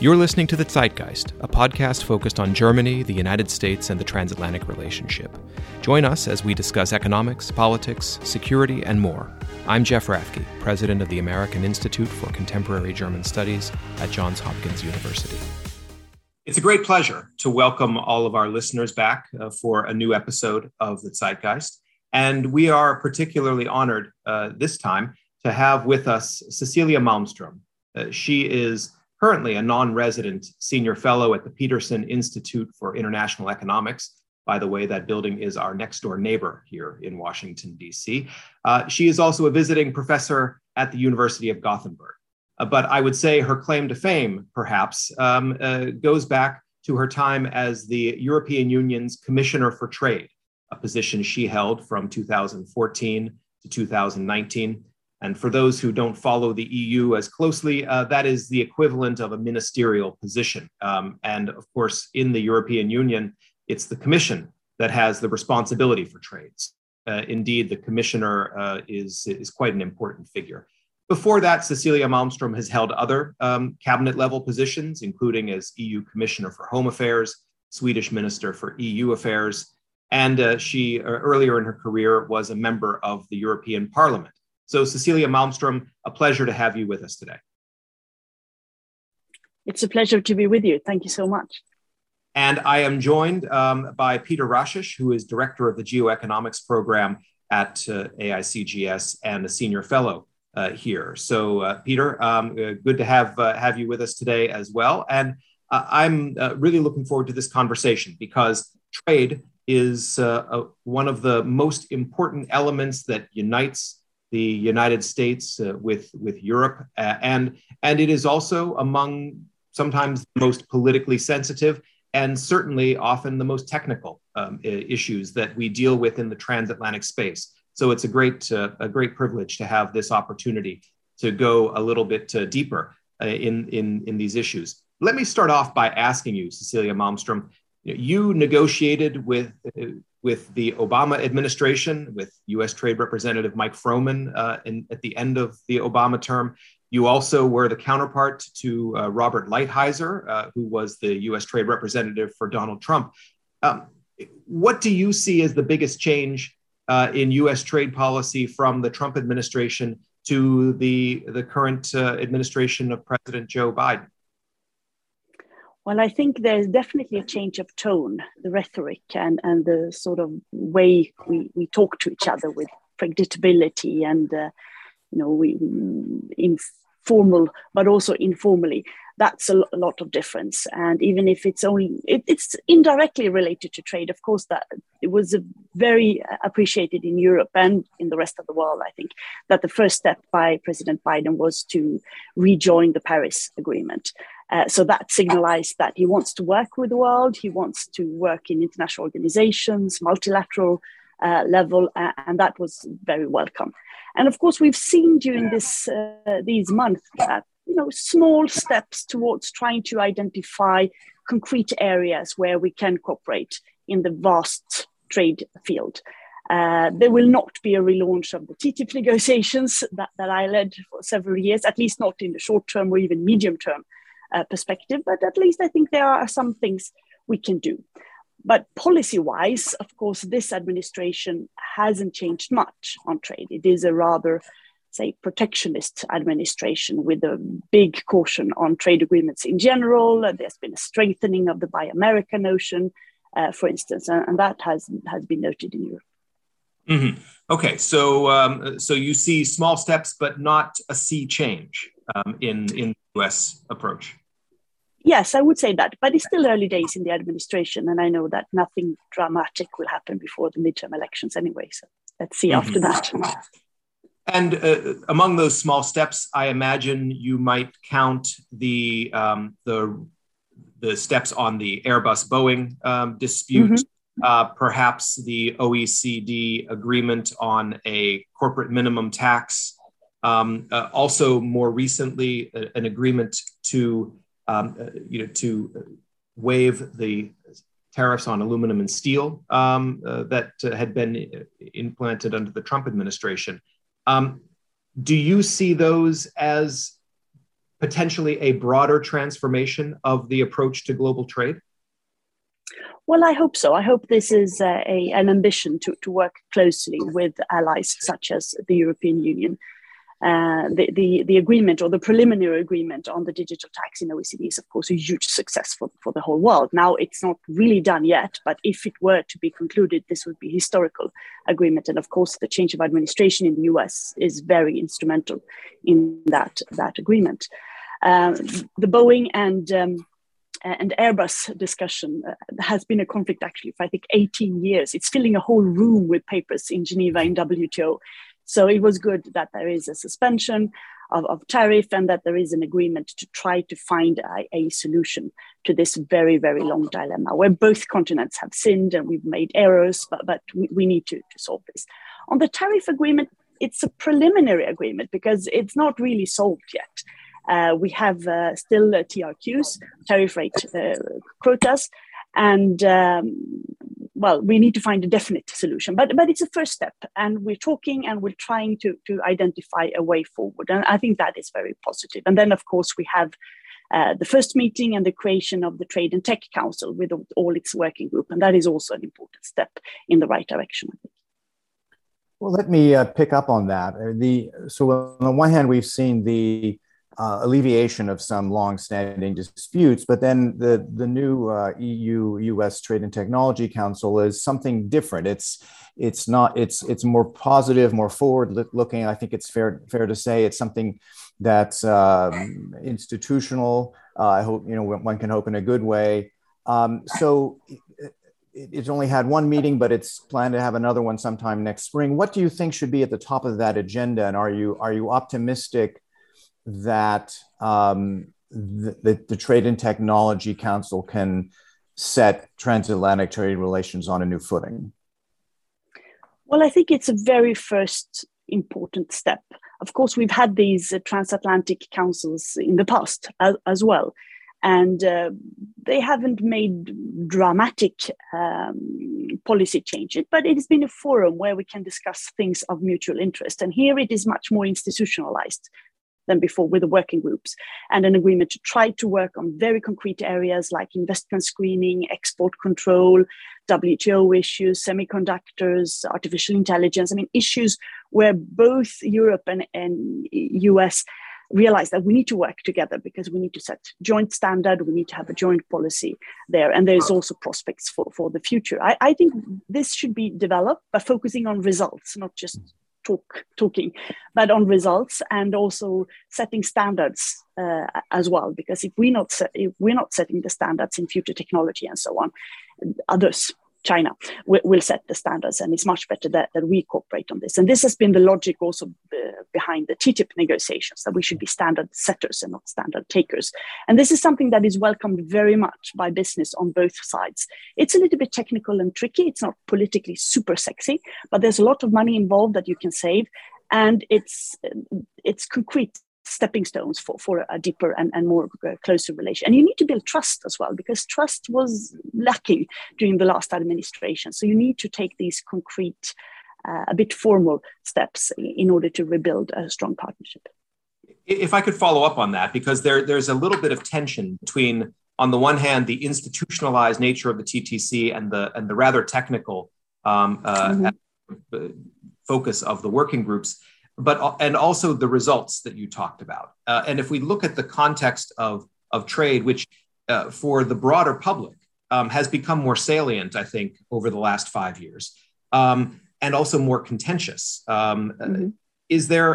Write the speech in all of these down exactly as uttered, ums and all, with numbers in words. You're listening to The Zeitgeist, a podcast focused on Germany, the United States, and the transatlantic relationship. Join us as we discuss economics, politics, security, and more. I'm Jeff Rathke, president of the American Institute for Contemporary German Studies at Johns Hopkins University. It's a great pleasure to welcome all of our listeners back uh, for a new episode of The Zeitgeist. And we are particularly honored uh, this time to have with us Cecilia Malmström. Uh, she is currently a non-resident senior fellow at the Peterson Institute for International Economics. By the way, that building is our next door neighbor here in Washington, D C. Uh, she is also a visiting professor at the University of Gothenburg. Uh, but I would say her claim to fame, perhaps, um, uh, goes back to her time as the European Union's Commissioner for Trade, a position she held from two thousand fourteen to two thousand nineteen. And for those who don't follow the E U as closely, uh, that is the equivalent of a ministerial position. Um, and of course, in the European Union, it's the Commission that has the responsibility for trades. Uh, indeed, the Commissioner uh, is, is quite an important figure. Before that, Cecilia Malmström has held other um, cabinet-level positions, including as E U Commissioner for Home Affairs, Swedish Minister for E U Affairs, and uh, she, uh, earlier in her career, was a member of the European Parliament. So, Cecilia Malmström, a pleasure to have you with us today. It's a pleasure to be with you. Thank you so much. And I am joined um, by Peter Rashish, who is director of the Geoeconomics program at uh, A I C G S and a senior fellow uh, here. So, uh, Peter, um, uh, good to have uh, have you with us today as well. And uh, I'm uh, really looking forward to this conversation because trade is uh, uh, one of the most important elements that unites the United States uh, with with Europe, uh, and and it is also among sometimes the most politically sensitive and certainly often the most technical um, issues that we deal with in the transatlantic space. So it's a great uh, a great privilege to have this opportunity to go a little bit uh, deeper uh, in in in these issues. Let me start off by asking you, Cecilia Malmström, you negotiated with. Uh, with the Obama administration, with U S Trade Representative Mike Froman uh, in, at the end of the Obama term. You also were the counterpart to uh, Robert Lighthizer, uh, who was the U S Trade Representative for Donald Trump. Um, what do you see as the biggest change uh, in U S trade policy from the Trump administration to the, the current uh, administration of President Joe Biden? Well, I think there's definitely a change of tone, the rhetoric and, and the sort of way we, we talk to each other with predictability and, uh, you know, we informal, but also informally. That's a lot of difference. And even if it's only, it, it's indirectly related to trade, of course, that it was very appreciated in Europe and in the rest of the world, I think, that the first step by President Biden was to rejoin the Paris Agreement. Uh, so that signalized that he wants to work with the world, he wants to work in international organizations, multilateral uh, level, uh, and that was very welcome. And of course, we've seen during this uh, these months that, you know, small steps towards trying to identify concrete areas where we can cooperate in the vast trade field. Uh, there will not be a relaunch of the T T I P negotiations that, that I led for several years, at least not in the short term or even medium term. Uh, perspective, but at least I think there are some things we can do. But policy-wise, of course, this administration hasn't changed much on trade. It is a rather, say, protectionist administration with a big caution on trade agreements in general. There's been a strengthening of the Buy America notion, uh, for instance, and, and that has, has been noted in Europe. Mm-hmm. Okay, so um, so you see small steps, but not a sea change um, in in. U S approach? Yes, I would say that, but it's still early days in the administration, and I know that nothing dramatic will happen before the midterm elections anyway, so let's see mm-hmm. after that. And uh, among those small steps, I imagine you might count the um, the, the steps on the Airbus-Boeing um, dispute, mm-hmm. uh, perhaps the O E C D agreement on a corporate minimum tax. Um, uh, also, more recently, uh, an agreement to um, uh, you know to waive the tariffs on aluminum and steel um, uh, that uh, had been implemented under the Trump administration. Um, do you see those as potentially a broader transformation of the approach to global trade? Well, I hope so. I hope this is a, a, an ambition to, to work closely with allies such as the European Union. Uh, the, the, the agreement, or the preliminary agreement on the digital tax in O E C D, is of course a huge success for, for the whole world. Now, it's not really done yet, but if it were to be concluded, this would be a historical agreement. And of course, the change of administration in the U S is very instrumental in that, that agreement. Um, the Boeing and um, and Airbus discussion uh, has been a conflict actually for I think eighteen years. It's filling a whole room with papers in Geneva, in W T O. So it was good that there is a suspension of, of tariff and that there is an agreement to try to find a, a solution to this very, very long dilemma where both continents have sinned and we've made errors, but, but we, we need to, to solve this. On the tariff agreement, it's a preliminary agreement because it's not really solved yet. Uh, we have uh, still uh, T R Qs, tariff rate uh, quotas, and um, well, we need to find a definite solution, but but it's a first step, and we're talking and we're trying to, to identify a way forward. And I think that is very positive. And then, of course, we have uh, the first meeting and the creation of the Trade and Tech Council with all its working group. And that is also an important step in the right direction, I think. Well, let me uh, pick up on that. The, so on the one hand, we've seen the Uh, alleviation of some long-standing disputes, but then the the new uh, E U U S Trade and Technology Council is something different. It's it's not it's it's more positive, more forward-looking. I think it's fair fair to say it's something that's uh, institutional. Uh, I hope you know one can hope in a good way. Um, so it, it's only had one meeting, but it's planned to have another one sometime next spring. What do you think should be at the top of that agenda, and are you are you optimistic that um, the, the Trade and Technology Council can set transatlantic trade relations on a new footing? Well, I think it's a very first important step. Of course, we've had these uh, transatlantic councils in the past as, as well, and uh, they haven't made dramatic um, policy changes, but it has been a forum where we can discuss things of mutual interest. And here it is much more institutionalized than before, with the working groups and an agreement to try to work on very concrete areas like investment screening, export control, W T O issues, semiconductors, artificial intelligence. I mean, issues where both Europe and, and U S realize that we need to work together because we need to set joint standard, we need to have a joint policy there. And there's also prospects for, for the future. I, I think this should be developed by focusing on results, not just Talk, talking, but on results, and also setting standards uh, as well. Because if we're not set, if we're not setting the standards in future technology and so on, others, China, will, will set the standards, and it's much better that, that we cooperate on this. And this has been the logic also uh, behind the T T I P negotiations, that we should be standard setters and not standard takers. And this is something that is welcomed very much by business on both sides. It's a little bit technical and tricky. It's not politically super sexy, but there's a lot of money involved that you can save, and it's it's concrete stepping stones for, for a deeper and, and more closer relation. And you need to build trust as well, because trust was lacking during the last administration. So you need to take these concrete, uh, a bit formal steps in order to rebuild a strong partnership. If I could follow up on that, because there, there's a little bit of tension between, on the one hand, the institutionalized nature of the T T C and the, and the rather technical um, uh, mm-hmm. focus of the working groups, but and also the results that you talked about. Uh, and if we look at the context of, of trade, which uh, for the broader public um, has become more salient, I think, over the last five years, um, and also more contentious, um, mm-hmm. is there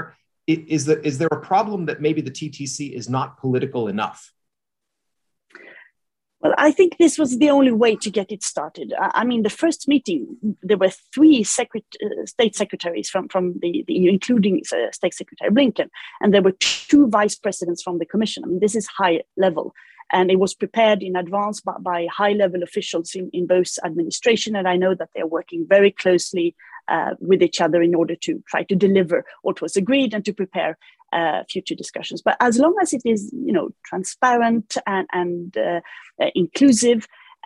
is the, is there a problem that maybe the T T C is not political enough? Well, I think this was the only way to get it started. I mean, the first meeting, there were three secret, uh, state secretaries from, from the, the E U, including uh, State Secretary Blinken, and there were two vice presidents from the Commission. I mean, this is high level, and it was prepared in advance by, by high-level officials in, in both administration, and I know that they're working very closely uh, with each other in order to try to deliver what was agreed and to prepare Uh, future discussions. But as long as it is, you know, transparent and, and uh, uh, inclusive,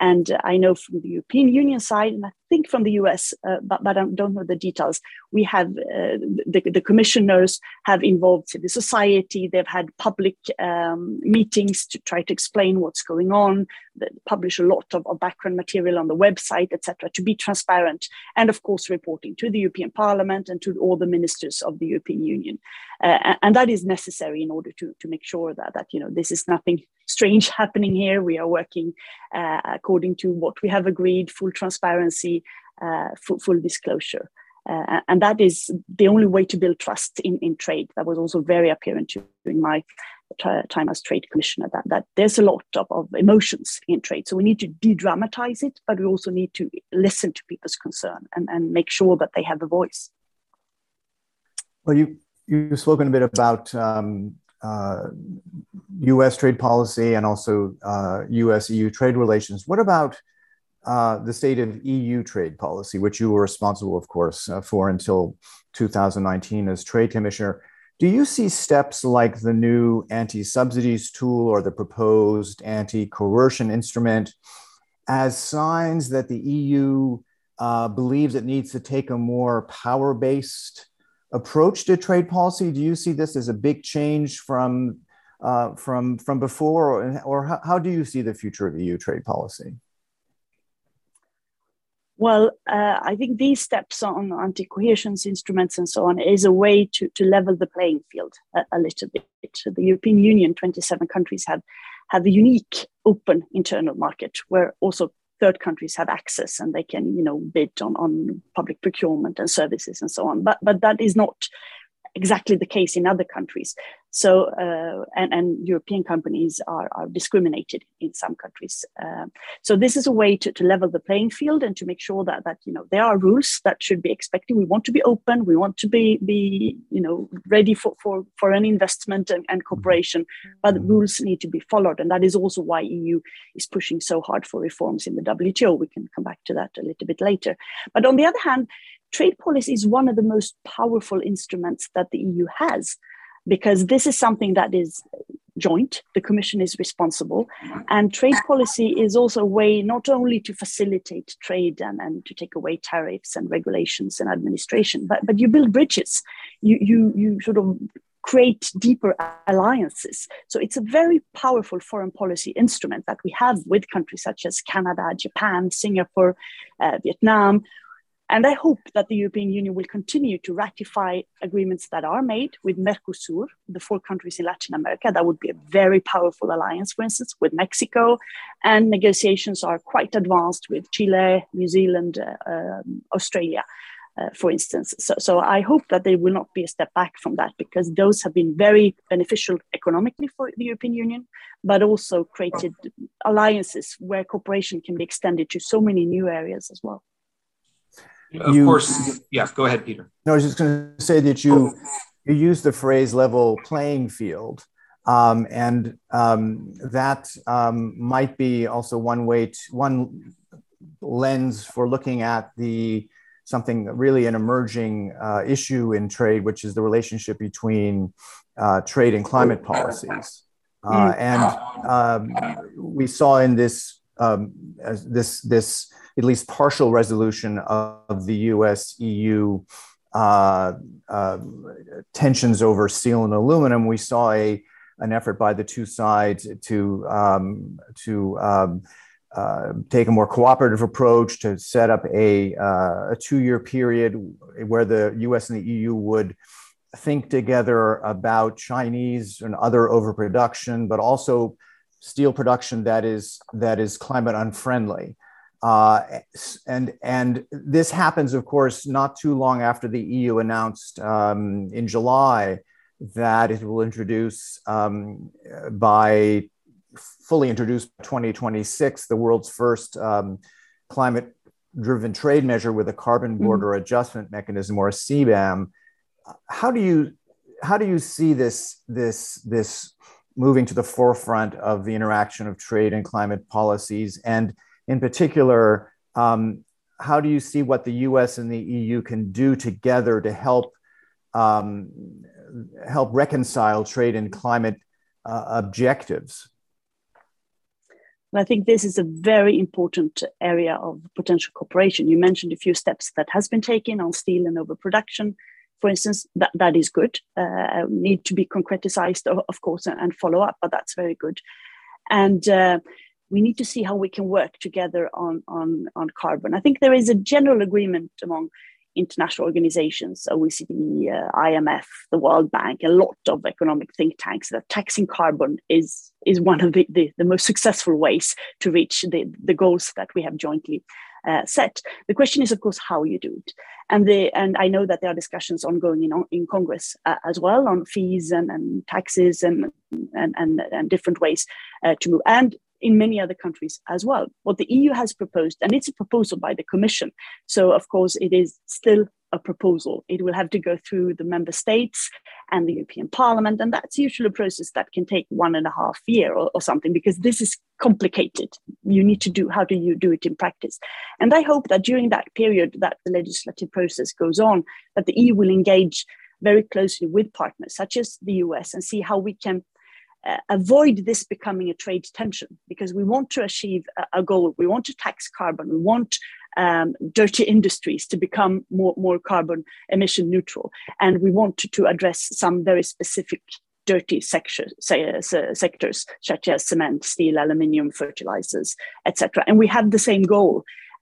and uh, I know from the European Union side, and I think from the U S, uh, but, but I don't know the details. We have uh, the, the commissioners have involved civil society. They've had public um, meetings to try to explain what's going on. They publish a lot of, of background material on the website, et cetera, to be transparent, and of course reporting to the European Parliament and to all the ministers of the European Union. Uh, and that is necessary in order to to make sure that that you know this is nothing strange happening here. We are working uh, according to what we have agreed, full transparency, uh, full, full disclosure. Uh, and that is the only way to build trust in, in trade. That was also very apparent during my time as trade commissioner, that, that there's a lot of, of emotions in trade. So we need to de-dramatize it, but we also need to listen to people's concern and, and make sure that they have a voice. Well, you, you've spoken a bit about um... Uh, U S trade policy and also uh, U S E U trade relations. What about uh, the state of E U trade policy, which you were responsible, of course, uh, for until two thousand nineteen as Trade Commissioner? Do you see steps like the new anti-subsidies tool or the proposed anti-coercion instrument as signs that the E U uh, believes it needs to take a more power-based approach to trade policy? Do you see this as a big change from uh, from from before, or, or how, how do you see the future of E U trade policy? Well, uh, I think these steps on anti-coercion instruments and so on is a way to to level the playing field a, a little bit. The European Union, twenty-seven countries have have a unique open internal market where also third countries have access, and they can, you know, bid on, on public procurement and services and so on. But but that is not exactly the case in other countries. So uh, and and European companies are are discriminated in some countries. Uh, so this is a way to, to level the playing field and to make sure that that you know there are rules that should be expected. We want to be open. We want to be be you know ready for for for an investment and, and cooperation. But the rules need to be followed, and that is also why E U is pushing so hard for reforms in the W T O. We can come back to that a little bit later. But on the other hand, trade policy is one of the most powerful instruments that the E U has, because this is something that is joint. The Commission is responsible, and trade policy is also a way not only to facilitate trade and, and to take away tariffs and regulations and administration, but, but you build bridges, you, you, you sort of create deeper alliances. So it's a very powerful foreign policy instrument that we have with countries such as Canada, Japan, Singapore, uh, Vietnam. And I hope that the European Union will continue to ratify agreements that are made with Mercosur, the four countries in Latin America. That would be a very powerful alliance, for instance, with Mexico. And negotiations are quite advanced with Chile, New Zealand, uh, um, Australia, uh, for instance. So, so I hope that there will not be a step back from that, because those have been very beneficial economically for the European Union, but also created alliances where cooperation can be extended to so many new areas as well. Of you, course, yeah, go ahead, Peter. No, I was just going to say that you you use the phrase level playing field, um, and um, that um, might be also one way, to, one lens for looking at the something really an emerging uh, issue in trade, which is the relationship between uh, trade and climate policies. Uh, and um, we saw in this um, this this. at least partial resolution of the U S E U uh, uh, tensions over steel and aluminum. We saw a an effort by the two sides to um, to um, uh, take a more cooperative approach, to set up a uh, a two-year period where the U S and the E U would think together about Chinese and other overproduction, but also steel production that is that is climate unfriendly. Uh, and and this happens, of course, not too long after the E U announced um, in July that it will introduce um, by fully introduced twenty twenty-six the world's first um, climate-driven trade measure with a carbon border mm-hmm. adjustment mechanism, or a C B A M. How do you how do you see this this this moving to the forefront of the interaction of trade and climate policies? And in particular, um, how do you see what the U S and the E U can do together to help um, help reconcile trade and climate uh, objectives? And I think this is a very important area of potential cooperation. You mentioned a few steps that has been taken on steel and overproduction, for instance. That, that is good, uh, need to be concretized, of course, and follow up, but that's very good. And uh, we need to see how we can work together on, on, on carbon. I think there is a general agreement among international organizations, O E C D, uh, I M F, the World Bank, a lot of economic think tanks, that taxing carbon is, is one of the, the, the most successful ways to reach the, the goals that we have jointly uh, set. The question is, of course, how you do it. And, the, and I know that there are discussions ongoing in, in Congress uh, as well on fees and, and taxes and, and, and, and different ways uh, to move. And in many other countries as well. What the E U has proposed, and it's a proposal by the Commission, so of course it is still a proposal. It will have to go through the member states and the European Parliament, and that's usually a process that can take one and a half year or, or something, because this is complicated. You need to do, how do you do it in practice? And I hope that during that period that the legislative process goes on, that the E U will engage very closely with partners such as the U S and see how we can Uh, avoid this becoming a trade tension, because we want to achieve a, a goal. We want to tax carbon. We want um, dirty industries to become more, more carbon emission neutral. And we want to, to address some very specific dirty sector, say, uh, sectors, such as cement, steel, aluminium, fertilizers, et cetera. And we have the same goal.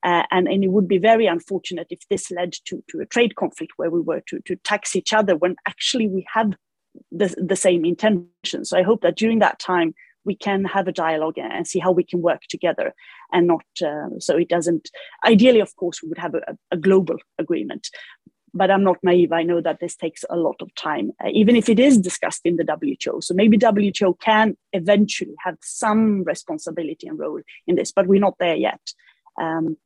Uh, and, and it would be very unfortunate if this led to, to a trade conflict where we were to, to tax each other when actually we have The, the same intention. So I hope that during that time we can have a dialogue and see how we can work together, and not uh, so it doesn't. Ideally, of course, we would have a, a global agreement, but I'm not naive. I know that this takes a lot of time, uh, even if it is discussed in the W T O. So maybe W T O can eventually have some responsibility and role in this, but we're not there yet. Um,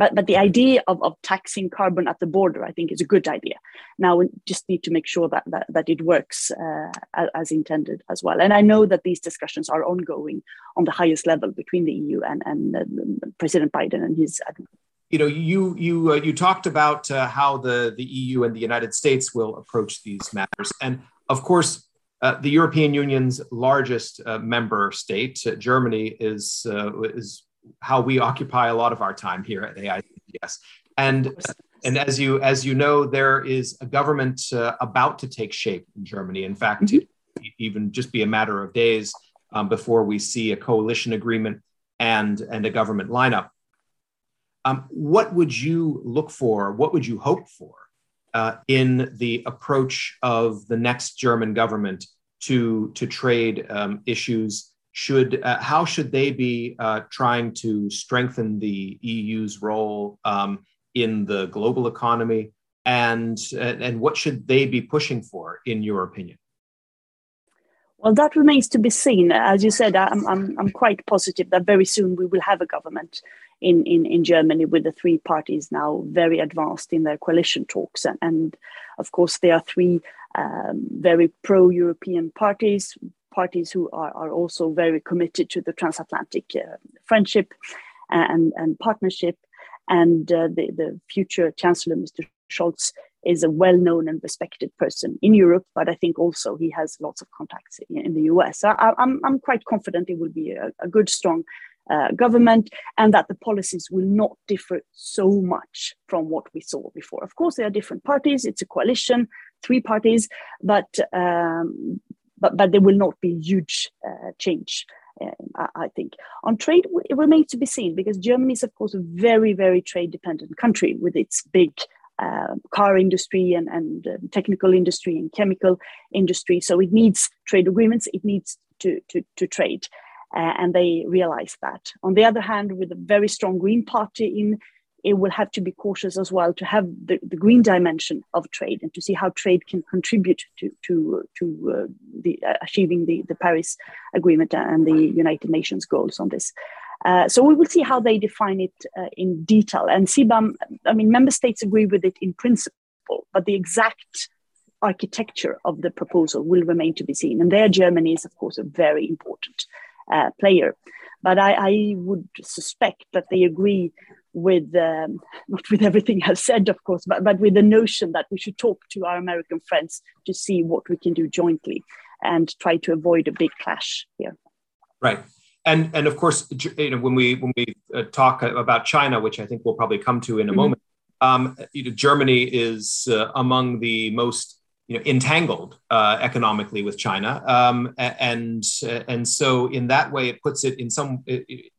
But but the idea of, of taxing carbon at the border, I think, is a good idea. Now we just need to make sure that that, that it works uh, as intended as well. And I know that these discussions are ongoing on the highest level between the E U and and uh, President Biden and his. You know, you you uh, you talked about uh, how the the E U and the United States will approach these matters, and of course. Uh, the European Union's largest uh, member state, uh, Germany, is uh, is. how we occupy a lot of our time here at A I C G S. And, and as you as you know, there is a government uh, about to take shape in Germany. In fact, mm-hmm. it even just be a matter of days um, before we see a coalition agreement and, and a government lineup. Um, what would you look for, what would you hope for uh, in the approach of the next German government to, to trade um, issues? Should uh, how should they be uh, trying to strengthen the E U's role um, in the global economy, and and what should they be pushing for, in your opinion? Well, that remains to be seen. As you said, I'm I'm, I'm quite positive that very soon we will have a government in, in, in Germany, with the three parties now very advanced in their coalition talks, and, and of course there are three um, very pro-European parties. Parties who are, are also very committed to the transatlantic uh, friendship and, and partnership. And uh, the, the future Chancellor, Mister Scholz, is a well-known and respected person in Europe, but I think also he has lots of contacts in, in the U S. So I, I'm, I'm quite confident it will be a, a good, strong uh, government, and that the policies will not differ so much from what we saw before. Of course, there are different parties. It's a coalition, three parties, but um, But, but there will not be huge uh, change, uh, I, I think. On trade, it remains to be seen, because Germany is, of course, a very, very trade-dependent country with its big uh, car industry and, and uh, technical industry and chemical industry. So it needs trade agreements. It needs to, to, to trade. Uh, and they realize that. On the other hand, with a very strong Green Party in, it will have to be cautious as well to have the, the green dimension of trade, and to see how trade can contribute to to, to uh, the, uh, achieving the, the Paris Agreement and the United Nations goals on this. Uh, so we will see how they define it uh, in detail. And C BAM, I mean, member states agree with it in principle, but the exact architecture of the proposal will remain to be seen. And there, Germany is, of course, a very important uh, player. But I, I would suspect that they agree with, um, not with everything I've said, of course, but, but with the notion that we should talk to our American friends to see what we can do jointly and try to avoid a big clash here. Right. And and of course, you know, when we when we talk about China, which I think we'll probably come to in a mm-hmm. moment, um, you know, Germany is uh, among the most you know entangled uh, economically with China, um, and and so in that way, it puts it in some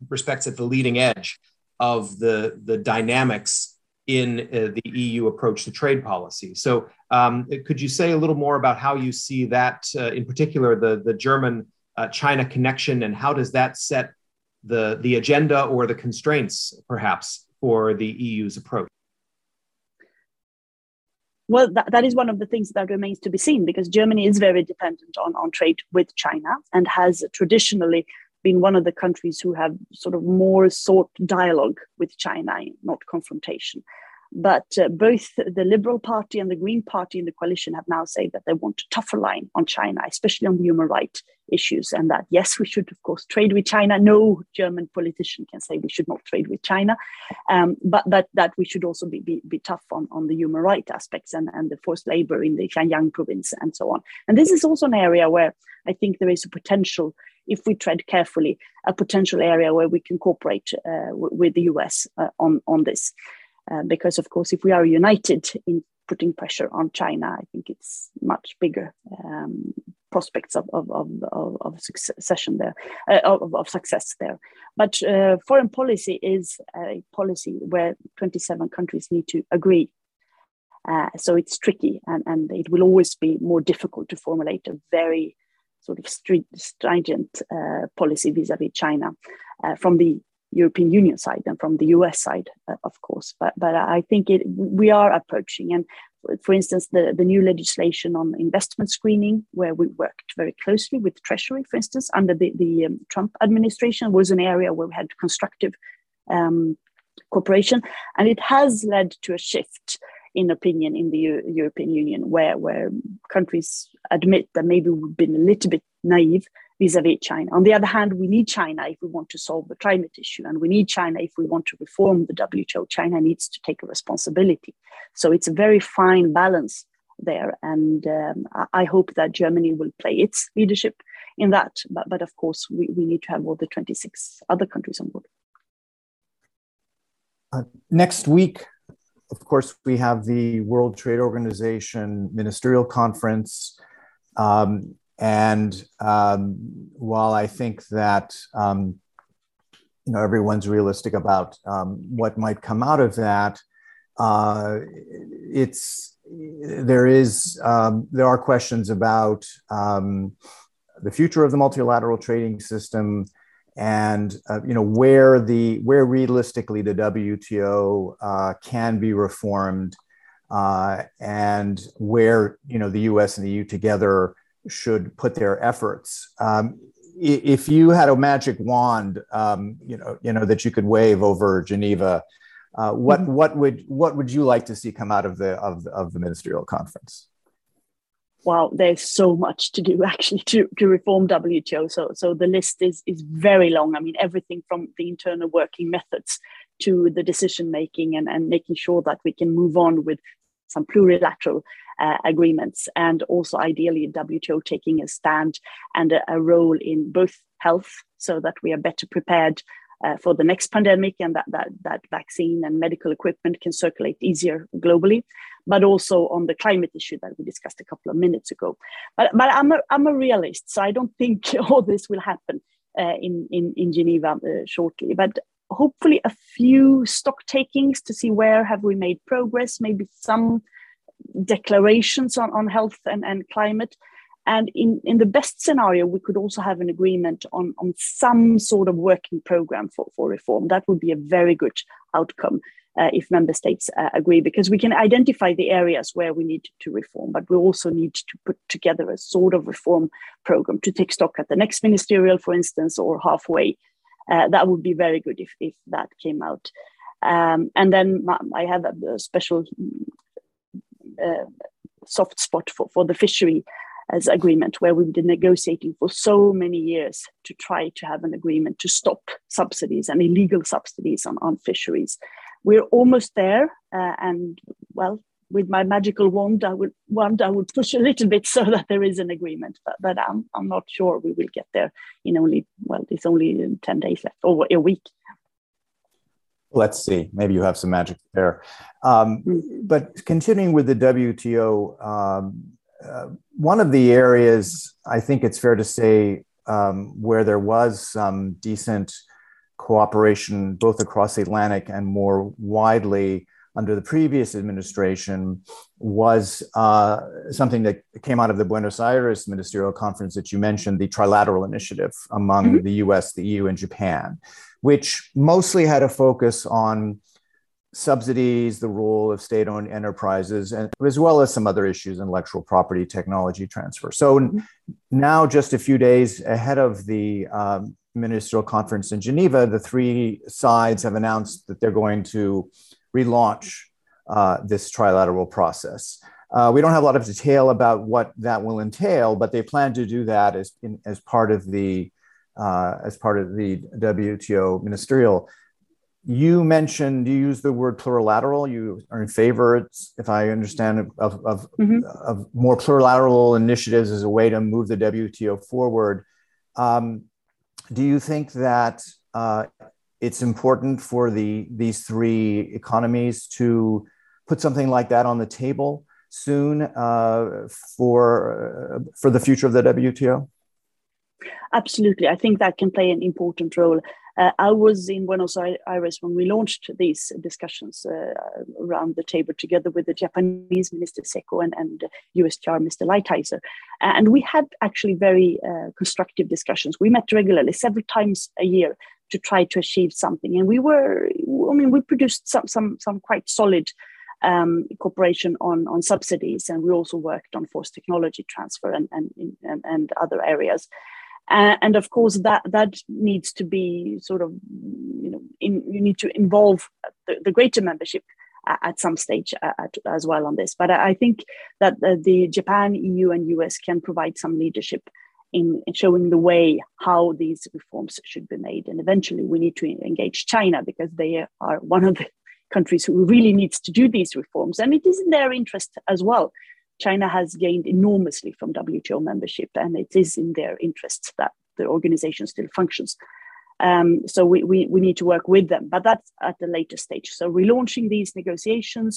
respects at the leading edge of the the dynamics in uh, the E U approach to trade policy. So um, could you say a little more about how you see that, uh, in particular, the, the German uh, China connection, and how does that set the, the agenda or the constraints, perhaps, for the E U's approach? Well, that, that is one of the things that remains to be seen, because Germany is very dependent on, on trade with China and has traditionally been one of the countries who have sort of more sought dialogue with China, not confrontation. But uh, both the Liberal Party and the Green Party in the coalition have now said that they want a tougher line on China, especially on the human rights issues, and that, yes, we should, of course, trade with China. No German politician can say we should not trade with China, um, but, but that we should also be, be, be tough on, on the human rights aspects and, and the forced labor in the Xinjiang province and so on. And this is also an area where I think there is a potential, if we tread carefully, a potential area where we can cooperate uh, w- with the U S uh, on, on this. Uh, because, of course, if we are united in putting pressure on China, I think it's much bigger um, prospects of, of, of, of, of, succession there, uh, of, of success there. But uh, foreign policy is a policy where twenty-seven countries need to agree. Uh, so it's tricky, and, and it will always be more difficult to formulate a very sort of stringent uh, policy vis-a-vis China uh, from the European Union side and from the U S side, uh, of course. But but I think it, we are approaching. And for instance, the, the new legislation on investment screening, where we worked very closely with Treasury, for instance, under the, the um, Trump administration, was an area where we had constructive um, cooperation. And it has led to a shift in opinion in the Euro- European Union, where, where countries admit that maybe we've been a little bit naive vis-a-vis China. On the other hand, we need China if we want to solve the climate issue, and we need China if we want to reform the W T O. China needs to take a responsibility. So it's a very fine balance there, and um, I hope that Germany will play its leadership in that. But, but of course, we, we need to have all the twenty-six other countries on board. Uh, next week, of course, we have the World Trade Organization Ministerial Conference. Um, and um, while I think that um, you know everyone's realistic about um, what might come out of that, uh, it's there is um, there are questions about um, the future of the multilateral trading system. And uh, you know where the where realistically the W T O uh, can be reformed, uh, and where you know the U S and the E U together should put their efforts. Um, if you had a magic wand, um, you know you know that you could wave over Geneva, uh, what mm-hmm. what would what would you like to see come out of the of, of the ministerial conference? Wow, there's so much to do actually to, to reform W T O. So, so the list is, is very long. I mean, everything from the internal working methods to the decision making and, and making sure that we can move on with some plurilateral uh, agreements, and also ideally W T O taking a stand and a, a role in both health, so that we are better prepared Uh, for the next pandemic, and that, that that vaccine and medical equipment can circulate easier globally, but also on the climate issue that we discussed a couple of minutes ago. But, but I'm, a, I'm a realist, so I don't think all this will happen uh, in, in, in Geneva uh, shortly. But hopefully a few stock takings to see where have we made progress, maybe some declarations on, on health and, and climate. And in, in the best scenario, we could also have an agreement on, on some sort of working program for, for reform. That would be a very good outcome uh, if member states uh, agree, because we can identify the areas where we need to reform, but we also need to put together a sort of reform program to take stock at the next ministerial, for instance, or halfway. Uh, that would be very good if, if that came out. Um, and then I have a, a special uh, soft spot for, for the fishery as agreement, where we've been negotiating for so many years to try to have an agreement to stop subsidies and illegal subsidies on, on fisheries. We're almost there, uh, and well, with my magical wand, I would wand I would push a little bit so that there is an agreement. But, but I'm I'm not sure we will get there in only, well, it's only ten days left or a week. Let's see. Maybe you have some magic there. Um, but continuing with the W T O, um, uh, one of the areas I think it's fair to say um, where there was some decent cooperation both across the Atlantic and more widely under the previous administration was uh, something that came out of the Buenos Aires ministerial conference that you mentioned, the trilateral initiative among mm-hmm. the U S, the E U, and Japan, which mostly had a focus on subsidies, the role of state-owned enterprises, and as well as some other issues, intellectual property, technology transfer. So mm-hmm. now, just a few days ahead of the um, ministerial conference in Geneva, the three sides have announced that they're going to relaunch uh, this trilateral process. Uh, we don't have a lot of detail about what that will entail, but they plan to do that as in, as part of the uh, as part of the W T O ministerial. You mentioned you use the word plurilateral. You are in favor, if I understand, of of, mm-hmm. of more plurilateral initiatives as a way to move the W T O forward. Um, do you think that Uh, it's important for the these three economies to put something like that on the table soon uh, for, uh, for the future of the W T O? Absolutely. I think that can play an important role. Uh, I was in Buenos Aires when we launched these discussions uh, around the table together with the Japanese Minister Seko and, and U S T R Mister Lighthizer. And we had actually very uh, constructive discussions. We met regularly, several times a year, to try to achieve something. And we were, I mean, we produced some some, some quite solid um, cooperation on, on subsidies. And we also worked on forced technology transfer and, and, and, and other areas. Uh, and of course, that, that needs to be sort of, you know, in, you need to involve the, the greater membership at, at some stage at, as well on this. But I think that the, the Japan, E U and U S can provide some leadership in showing the way how these reforms should be made. And eventually we need to engage China because they are one of the countries who really needs to do these reforms. And it is in their interest as well. China has gained enormously from W T O membership, and it is in their interest that the organization still functions. Um, so we, we, we need to work with them, but that's at a later stage. So relaunching these negotiations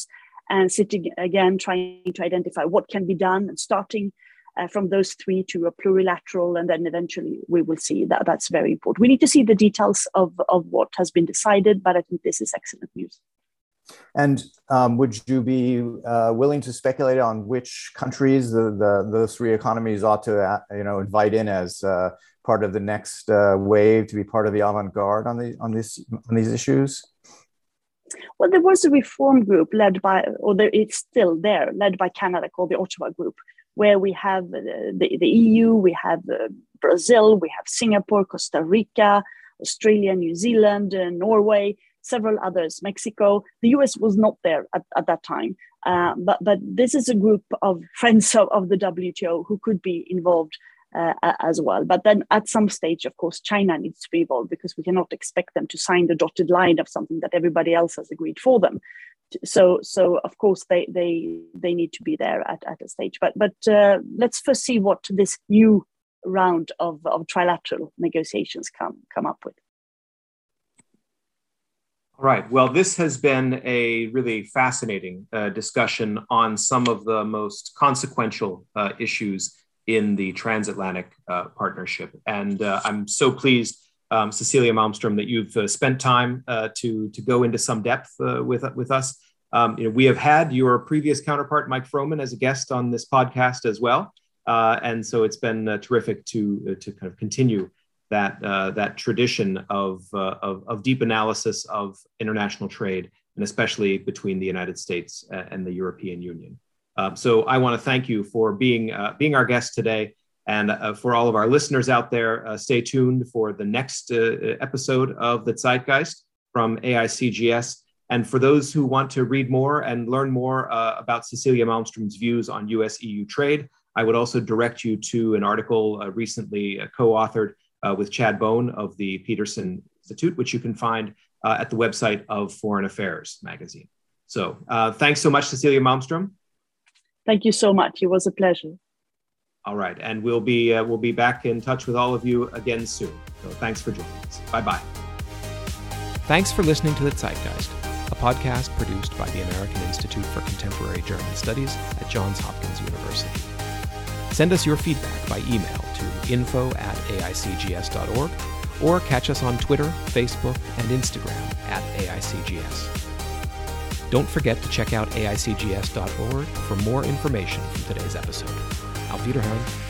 and sitting again, trying to identify what can be done and starting Uh, from those three to a plurilateral, and then eventually we will see that that's very important. We need to see the details of, of what has been decided, but I think this is excellent news. And um, would you be uh, willing to speculate on which countries the, the those three economies ought to uh, you know invite in as uh, part of the next uh, wave to be part of the avant-garde on the on this on these issues? Well, there was a reform group led by, or there, it's still there, led by Canada called the Ottawa Group, where we have the, the E U, we have uh, Brazil, we have Singapore, Costa Rica, Australia, New Zealand, uh, Norway, several others, Mexico. The U S was not there at, at that time, uh, but, but this is a group of friends of, of the W T O who could be involved uh, as well. But then at some stage, of course, China needs to be involved because we cannot expect them to sign the dotted line of something that everybody else has agreed for them. So, so of course, they they they need to be there at, at a stage. But but uh, let's first see what this new round of, of trilateral negotiations come come up with. All right. Well, this has been a really fascinating uh, discussion on some of the most consequential uh, issues in the transatlantic uh, partnership, and uh, I'm so pleased, Um, Cecilia Malmström, that you've uh, spent time uh, to, to go into some depth uh, with, with us. Um, you know, we have had your previous counterpart, Mike Froman, as a guest on this podcast as well. Uh, and so it's been uh, terrific to, uh, to kind of continue that, uh, that tradition of, uh, of, of deep analysis of international trade, and especially between the United States and the European Union. Uh, so I want to thank you for being, uh, being our guest today. And uh, for all of our listeners out there, uh, stay tuned for the next uh, episode of The Zeitgeist from A I C G S. And for those who want to read more and learn more uh, about Cecilia Malmström's views on U S E U trade, I would also direct you to an article uh, recently uh, co-authored uh, with Chad Bone of the Peterson Institute, which you can find uh, at the website of Foreign Affairs magazine. So uh, thanks so much, Cecilia Malmström. Thank you so much. It was a pleasure. All right. And we'll be, uh, we'll be back in touch with all of you again soon. So thanks for joining us. Bye-bye. Thanks for listening to The Zeitgeist, a podcast produced by the American Institute for Contemporary German Studies at Johns Hopkins University. Send us your feedback by email to info at A I C G S dot org or catch us on Twitter, Facebook, and Instagram at A I C G S. Don't forget to check out A I C G S dot org for more information from today's episode. Auf Wiederhören.